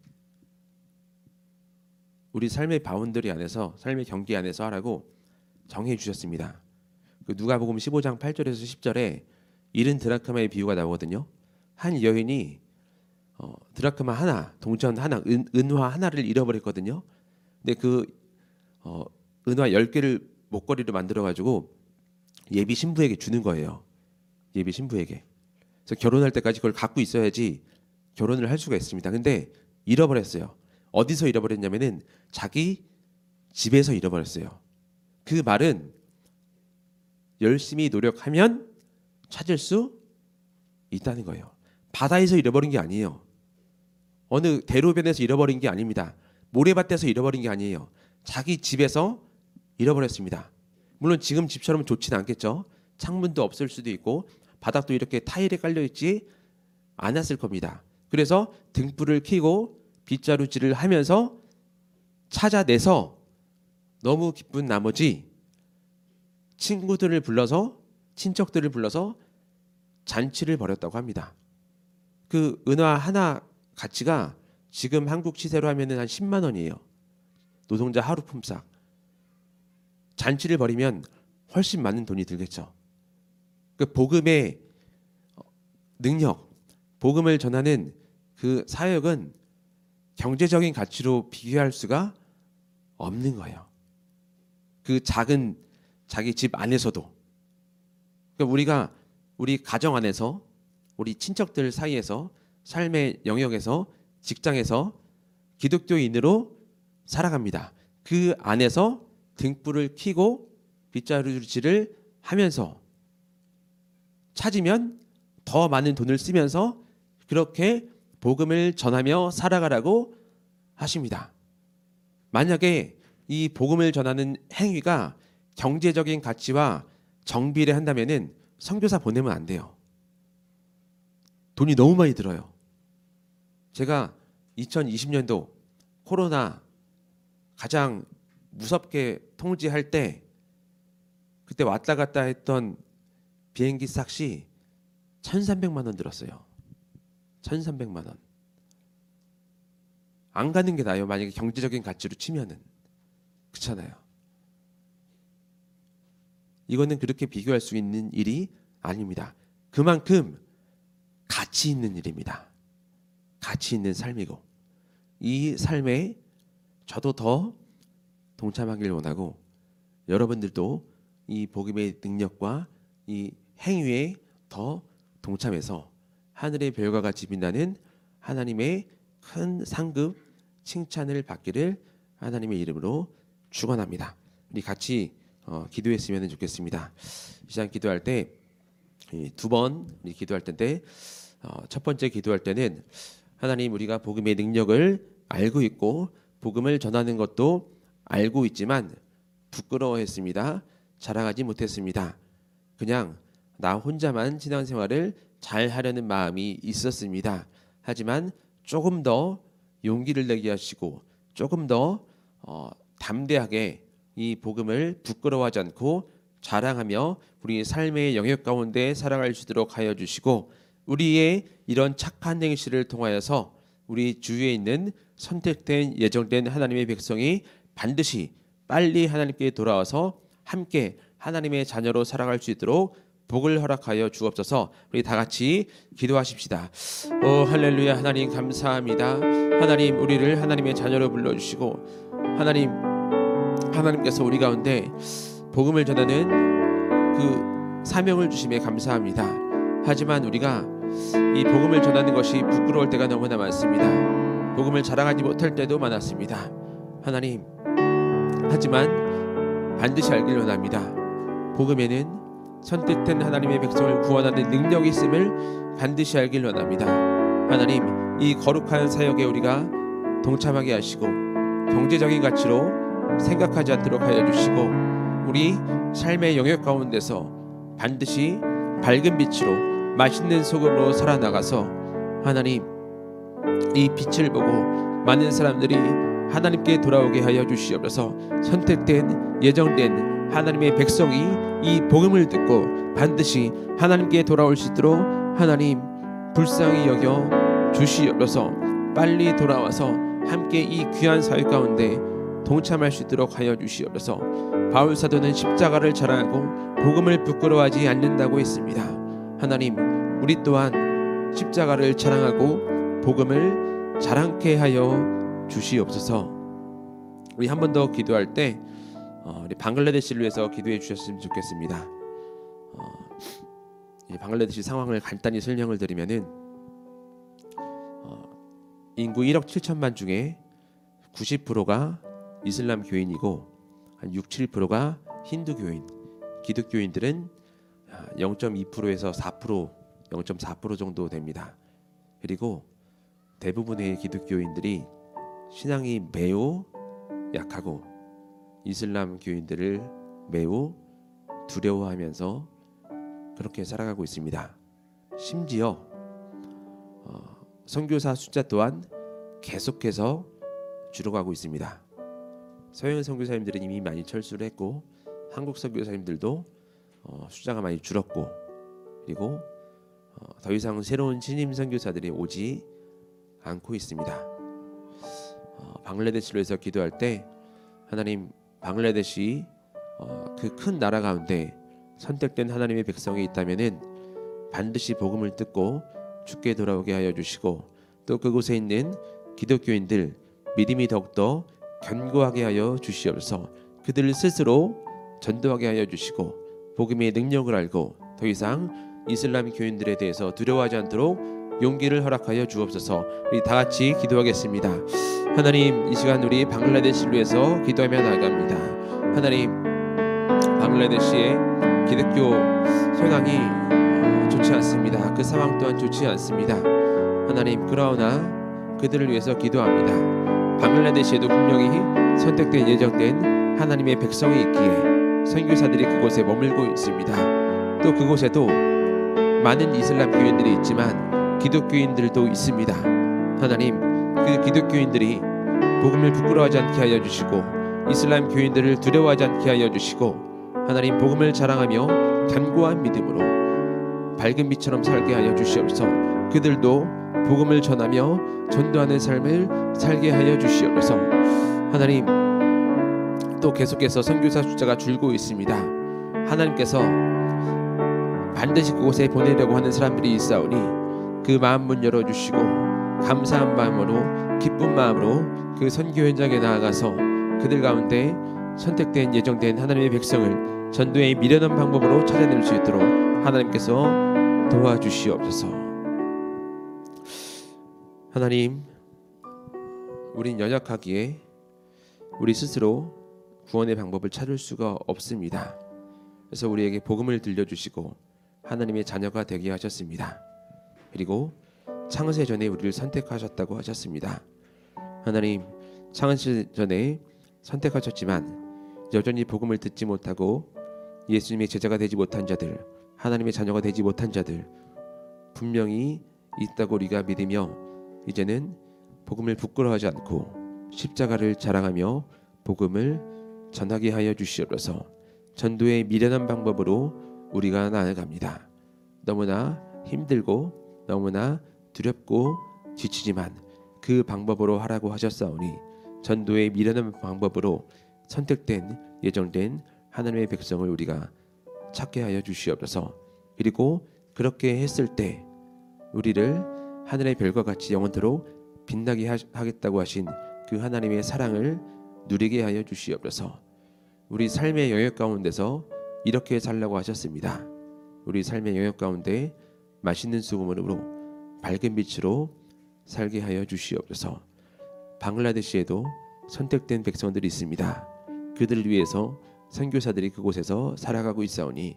우리 삶의 바운더리 안에서, 삶의 경계 안에서 하라고 정해주셨습니다. 그 누가복음 십오 장 팔 절에서 십 절에 이른 드라크마의 비유가 나오거든요. 한 여인이 어, 드라크마 하나, 동전 하나, 은, 은화 하나를 잃어버렸거든요. 근데 그 어, 은화 열 개를 목걸이로 만들어가지고 예비 신부에게 주는 거예요. 예비 신부에게. 그래서 결혼할 때까지 그걸 갖고 있어야지 결혼을 할 수가 있습니다. 근데 잃어버렸어요. 어디서 잃어버렸냐면은 자기 집에서 잃어버렸어요. 그 말은 열심히 노력하면 찾을 수 있다는 거예요. 바다에서 잃어버린 게 아니에요. 어느 대로변에서 잃어버린 게 아닙니다. 모래밭에서 잃어버린 게 아니에요. 자기 집에서 잃어버렸습니다. 물론 지금 집처럼 좋진 않겠죠. 창문도 없을 수도 있고 바닥도 이렇게 타일에 깔려있지 않았을 겁니다. 그래서 등불을 켜고 빗자루질을 하면서 찾아내서 너무 기쁜 나머지 친구들을 불러서, 친척들을 불러서 잔치를 벌였다고 합니다. 그 은화 하나 가치가 지금 한국 시세로 하면은 한 십만 원이에요. 노동자 하루 품삯. 잔치를 벌이면 훨씬 많은 돈이 들겠죠. 그 복음의 능력, 복음을 전하는 그 사역은 경제적인 가치로 비교할 수가 없는 거예요. 그 작은 자기 집 안에서도. 그러니까 우리가 우리 가정 안에서, 우리 친척들 사이에서, 삶의 영역에서, 직장에서 기독교인으로 살아갑니다. 그 안에서 등불을 켜고 빗자루질을 하면서 찾으면 더 많은 돈을 쓰면서 그렇게 복음을 전하며 살아가라고 하십니다. 만약에 이 복음을 전하는 행위가 경제적인 가치와 정비례 한다면은 선교사 보내면 안 돼요. 돈이 너무 많이 들어요. 제가 이천이십 년도 코로나 가장 무섭게 통제할 때 그때 왔다 갔다 했던 비행기 싹시 천삼백만 원 들었어요. 천삼백만 원. 안 가는 게 나아요. 만약에 경제적인 가치로 치면은. 그렇잖아요. 이거는 그렇게 비교할 수 있는 일이 아닙니다. 그만큼 가치 있는 일입니다. 가치 있는 삶이고 이 삶에 저도 더 동참하길 원하고 여러분들도 이 복음의 능력과 이 행위에 더 동참해서 하늘의 별과 같이 빛나는 하나님의 큰 상급 칭찬을 받기를 하나님의 이름으로 축원합니다. 우리 같이 어, 기도했으면 좋겠습니다. 이 시간 기도할 때 두 번 우리 기도할 텐데 어, 첫 번째 기도할 때는 하나님 우리가 복음의 능력을 알고 있고 복음을 전하는 것도 알고 있지만 부끄러워했습니다. 자랑하지 못했습니다. 그냥 나 혼자만 신앙생활을 잘 하려는 마음이 있었습니다. 하지만 조금 더 용기를 내게 하시고 조금 더 어, 담대하게 이 복음을 부끄러워하지 않고 자랑하며 우리 삶의 영역 가운데 살아갈 수 있도록 하여 주시고 우리의 이런 착한 행실을 통하여서 우리 주위에 있는 선택된 예정된 하나님의 백성이 반드시 빨리 하나님께 돌아와서 함께 하나님의 자녀로 살아갈 수 있도록 복을 허락하여 주옵소서. 우리 다 같이 기도하십시다. 오 할렐루야. 하나님 감사합니다. 하나님 우리를 하나님의 자녀로 불러주시고 하나님 하나님께서 우리 가운데 복음을 전하는 그 사명을 주심에 감사합니다. 하지만 우리가 이 복음을 전하는 것이 부끄러울 때가 너무나 많습니다. 복음을 자랑하지 못할 때도 많았습니다. 하나님 하지만 반드시 알길 원합니다. 복음에는 선택된 하나님의 백성을 구원하는 능력이 있음을 반드시 알길 원합니다. 하나님 이 거룩한 사역에 우리가 동참하게 하시고 경제적인 가치로 생각하지 않도록 하여 주시고 우리 삶의 영역 가운데서 반드시 밝은 빛으로 맛있는 소금으로 살아나가서 하나님 이 빛을 보고 많은 사람들이 하나님께 돌아오게 하여 주시옵소서. 선택된 예정된 하나님의 백성이 이 복음을 듣고 반드시 하나님께 돌아올 수 있도록 하나님 불쌍히 여겨 주시옵소서. 빨리 돌아와서 함께 이 귀한 사역 가운데 동참할 수 있도록 하여 주시옵소서. 바울 사도는 십자가를 자랑하고 복음을 부끄러워하지 않는다고 했습니다. 하나님 우리 또한 십자가를 자랑하고 복음을 자랑케 하여 주시옵소서. 우리 한 번 더 기도할 때 어, 우리 방글라데시를 위해서 기도해 주셨으면 좋겠습니다. 어, 이 방글라데시 상황을 간단히 설명을 드리면은 어, 인구 일억 칠천만 중에 구십 퍼센트가 이슬람 교인이고 한 육, 칠 퍼센트가 힌두 교인, 기독교인들은 영 점 이 퍼센트에서 사 퍼센트, 영 점 사 퍼센트 정도 됩니다. 그리고 대부분의 기독교인들이 신앙이 매우 약하고 이슬람 교인들을 매우 두려워하면서 그렇게 살아가고 있습니다. 심지어 어, 선교사 숫자 또한 계속해서 줄어가고 있습니다. 서양 선교사님들은 이미 많이 철수를 했고 한국 선교사님들도 어, 숫자가 많이 줄었고 그리고 어, 더 이상 새로운 신임 선교사들이 오지 않고 있습니다. 어, 방글라데시로 해서 기도할 때 하나님 방글라데시 어, 그 큰 나라 가운데 선택된 하나님의 백성이 있다면은 반드시 복음을 듣고 주께 돌아오게 하여 주시고 또 그곳에 있는 기독교인들 믿음이 더욱더 견고하게 하여 주시옵소서. 그들 스스로 전도하게 하여 주시고 복음의 능력을 알고 더 이상 이슬람 교인들에 대해서 두려워하지 않도록 용기를 허락하여 주옵소서. 우리 다 같이 기도하겠습니다. 하나님 이 시간 우리 방글라데시를 위해서 기도하며 나아갑니다. 하나님 방글라데시의 기독교 현황이 좋지 않습니다. 그 상황 또한 좋지 않습니다. 하나님 그러나 그들을 위해서 기도합니다. 방글라데시에도 분명히 선택된 예정된 하나님의 백성이 있기에 선교사들이 그곳에 머물고 있습니다. 또 그곳에도 많은 이슬람 교인들이 있지만 기독교인들도 있습니다. 하나님, 그 기독교인들이 복음을 부끄러워하지 않게 하여 주시고 이슬람 교인들을 두려워하지 않게 하여 주시고 하나님 복음을 자랑하며 견고한 믿음으로 밝은 빛처럼 살게 하여 주시옵소서. 그들도 복음을 전하며 전도하는 삶을 살게 하여 주시옵소서. 하나님, 또 계속해서 선교사 숫자가 줄고 있습니다. 하나님께서 반드시 그곳에 보내려고 하는 사람들이 있사오니 그 마음 문 열어주시고 감사한 마음으로 기쁜 마음으로 그 선교 현장에 나아가서 그들 가운데 선택된 예정된 하나님의 백성을 전도의 미련한 방법으로 찾아낼 수 있도록 하나님께서 도와주시옵소서. 하나님, 우린 연약하기에 우리 스스로 구원의 방법을 찾을 수가 없습니다. 그래서 우리에게 복음을 들려주시고 하나님의 자녀가 되게 하셨습니다. 그리고 창세 전에 우리를 선택하셨다고 하셨습니다. 하나님, 창세 전에 선택하셨지만 여전히 복음을 듣지 못하고 예수님의 제자가 되지 못한 자들, 하나님의 자녀가 되지 못한 자들 분명히 있다고 우리가 믿으며 이제는 복음을 부끄러워하지 않고 십자가를 자랑하며 복음을 전하게 하여 주시옵소서. 전도의 미련한 방법으로 우리가 나아갑니다. 너무나 힘들고 너무나 두렵고 지치지만 그 방법으로 하라고 하셨사오니 전도의 미련한 방법으로 선택된 예정된 하나님의 백성을 우리가 찾게 하여 주시옵소서. 그리고 그렇게 했을 때 우리를 하늘의 별과 같이 영원토록 빛나게 하겠다고 하신 그 하나님의 사랑을 누리게 하여 주시옵소서. 우리 삶의 영역 가운데서 이렇게 살라고 하셨습니다. 우리 삶의 영역 가운데 맛있는 수고물으로 밝은 빛으로 살게 하여 주시옵소서. 방글라데시에도 선택된 백성들이 있습니다. 그들을 위해서 선교사들이 그곳에서 살아가고 있사오니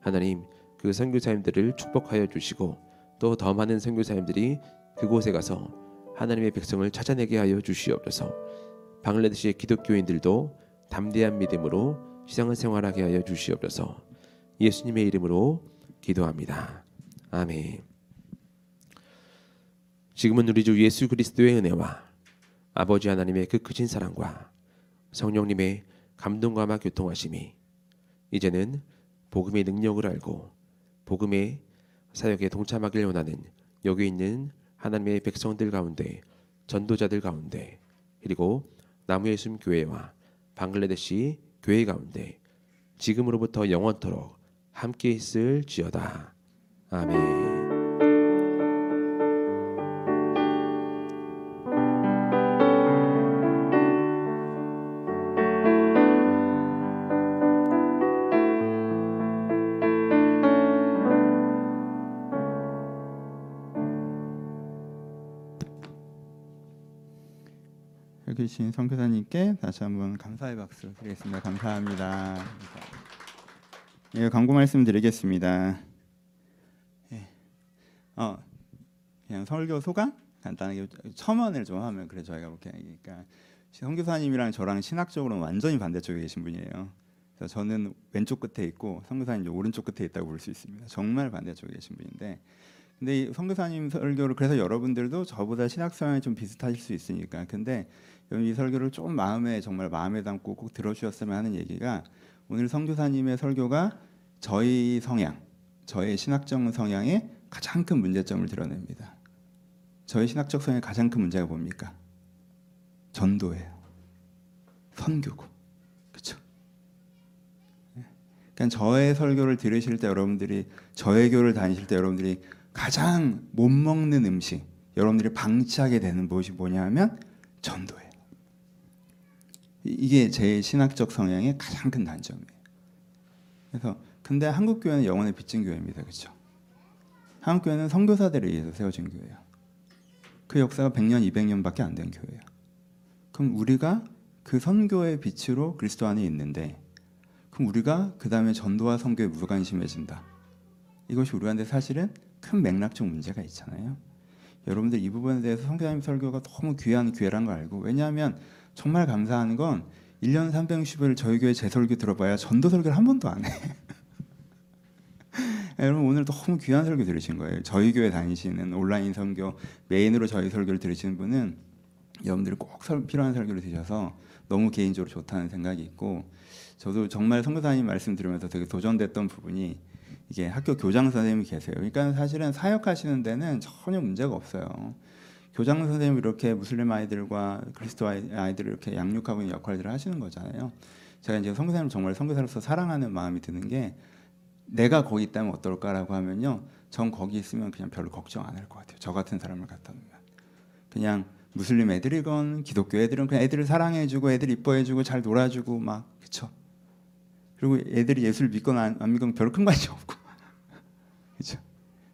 하나님, 그 선교사님들을 축복하여 주시고 또 더 많은 선교사님들이 그곳에 가서 하나님의 백성을 찾아내게 하여 주시옵소서. 방글라데시의 기독교인들도 담대한 믿음으로 신앙을 생활하게 하여 주시옵소서. 예수님의 이름으로 기도합니다. 아멘. 지금은 우리 주 예수 그리스도의 은혜와 아버지 하나님의 그 크신 사랑과 성령님의 감동과 막 교통하심이 이제는 복음의 능력을 알고 복음의 사역에 동참하길 원하는 여기 있는 하나님의 백성들 가운데, 전도자들 가운데, 그리고 나무의 숨 교회와 방글라데시 교회 가운데 지금으로부터 영원토록 함께 있을지어다. 아멘. 주신 선교사님께 다시 한번 감사의 박수 드리겠습니다. 감사합니다. 예, 광고 말씀드리겠습니다. 예. 어, 그냥 설교 소감 간단하게 첨언을 좀 하면 그래 저희가 이렇게 그러니까 선교사님이랑 저랑 신학적으로는 완전히 반대쪽에 계신 분이에요. 그래서 저는 왼쪽 끝에 있고 선교사님이 오른쪽 끝에 있다고 볼 수 있습니다. 정말 반대쪽에 계신 분인데. 근데 선교사님 설교를 그래서 여러분들도 저보다 신학 성향이 좀 비슷하실 수 있으니까 근데 이 설교를 좀 마음에 정말 마음에 담고 꼭 들어주셨으면 하는 얘기가 오늘 선교사님의 설교가 저희 성향, 저의 신학적 성향의 가장 큰 문제점을 드러냅니다. 저희 신학적 성향의 가장 큰 문제가 뭡니까? 전도예요. 선교고, 그렇죠? 그러니까 저의 설교를 들으실 때 여러분들이 저의 교를 다니실 때 여러분들이 가장 못 먹는 음식, 여러분들이 방치하게 되는 것이 뭐냐면 전도예요. 이게 제 신학적 성향의 가장 큰 단점이에요. 그래서 근데 한국 교회는 영원의 빚진 교회입니다, 그렇죠? 한국 교회는 선교사들에 의해서 세워진 교회예요. 그 역사가 백 년, 이백 년밖에 안 된 교회예요. 그럼 우리가 그 선교의 빛으로 그리스도 안에 있는데, 그럼 우리가 그 다음에 전도와 선교에 무관심해진다. 이것이 우리한테 사실은 큰 맥락적 문제가 있잖아요. 여러분들 이 부분에 대해서 선교사님 설교가 너무 귀한 기회란 걸 알고, 왜냐하면 정말 감사한 건 일 년 삼백육십 일 저희 교회 재설교 들어봐야 전도 설교를 한 번도 안 해. 여러분 오늘 너무 귀한 설교 들으신 거예요. 저희 교회 다니시는 온라인 선교 메인으로 저희 설교를 들으시는 분은 여러분들이 꼭 설, 필요한 설교를 드셔서 너무 개인적으로 좋다는 생각이 있고, 저도 정말 선교사님 말씀 들으면서 되게 도전됐던 부분이, 이게 학교 교장 선생님이 계세요. 그러니까 사실은 사역하시는 데는 전혀 문제가 없어요. 교장 선생님이 이렇게 무슬림 아이들과 그리스도 아이들을 이렇게 양육하고 있는 역할들을 하시는 거잖아요. 제가 이제 선교사님 정말 선교사로서 사랑하는 마음이 드는 게, 내가 거기 있다면 어떨까라고 하면요, 전 거기 있으면 그냥 별로 걱정 안 할 것 같아요. 저 같은 사람을 갖다 놓으면 그냥 무슬림 애들이건 기독교 애들은 그냥 애들을 사랑해주고 애들 이뻐해주고 잘 놀아주고 막, 그쵸? 그리고 애들이 예수를 믿건 안, 안 믿건 별로 큰 관심 없고, 그쵸?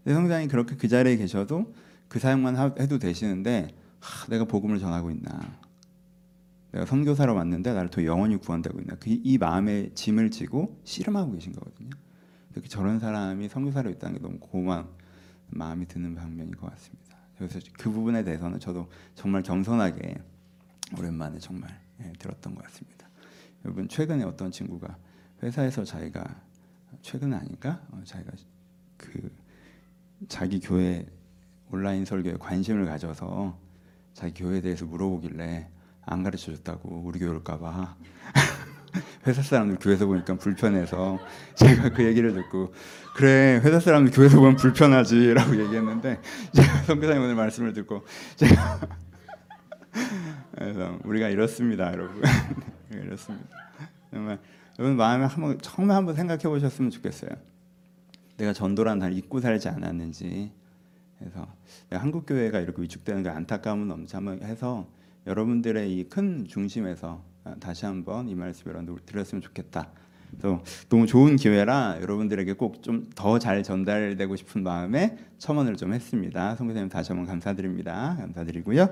근데 성장이 그렇게 그 자리에 계셔도 그 사역만 하, 해도 되시는데, 하, 내가 복음을 전하고 있나, 내가 선교사로 왔는데 나를 또 영원히 구원되고 있나, 그, 이 마음의 짐을 지고 씨름하고 계신 거거든요. 특히 저런 사람이 선교사로 있다는 게 너무 고마운 마음이 드는 방면인 것 같습니다. 그래서 그 부분에 대해서는 저도 정말 겸손하게 오랜만에 정말 예, 들었던 것 같습니다. 여러분 최근에 어떤 친구가 회사에서 자기가 최근 아닌가 어, 자기가 그 자기 교회 온라인 설교에 관심을 가져서 자기 교회에 대해서 물어보길래 안 가르쳐줬다고, 우리 교회 올까봐. 회사 사람들 교회에서 보니까 불편해서, 제가 그 얘기를 듣고 그래 회사 사람들 교회에서 보면 불편하지 라고 얘기했는데, 제가 선교사님 오늘 말씀을 듣고 제가 그래서 우리가 이렇습니다 여러분. 이렇습니다. 정말 여러분 마음에 한번 처음에 한번 생각해 보셨으면 좋겠어요. 내가 전도란 단어를 잊고 살지 않았는지. 그래서 내가 한국 교회가 이렇게 위축되는 게 안타까움은 넘지 한번 해서, 여러분들의 이 큰 중심에서 다시 한번 이 말씀을 드렸으면 좋겠다. 또 너무 좋은 기회라 여러분들에게 꼭 좀 더 잘 전달되고 싶은 마음에 첨언을 좀 했습니다. 선교사님 다시 한번 감사드립니다. 감사드리고요.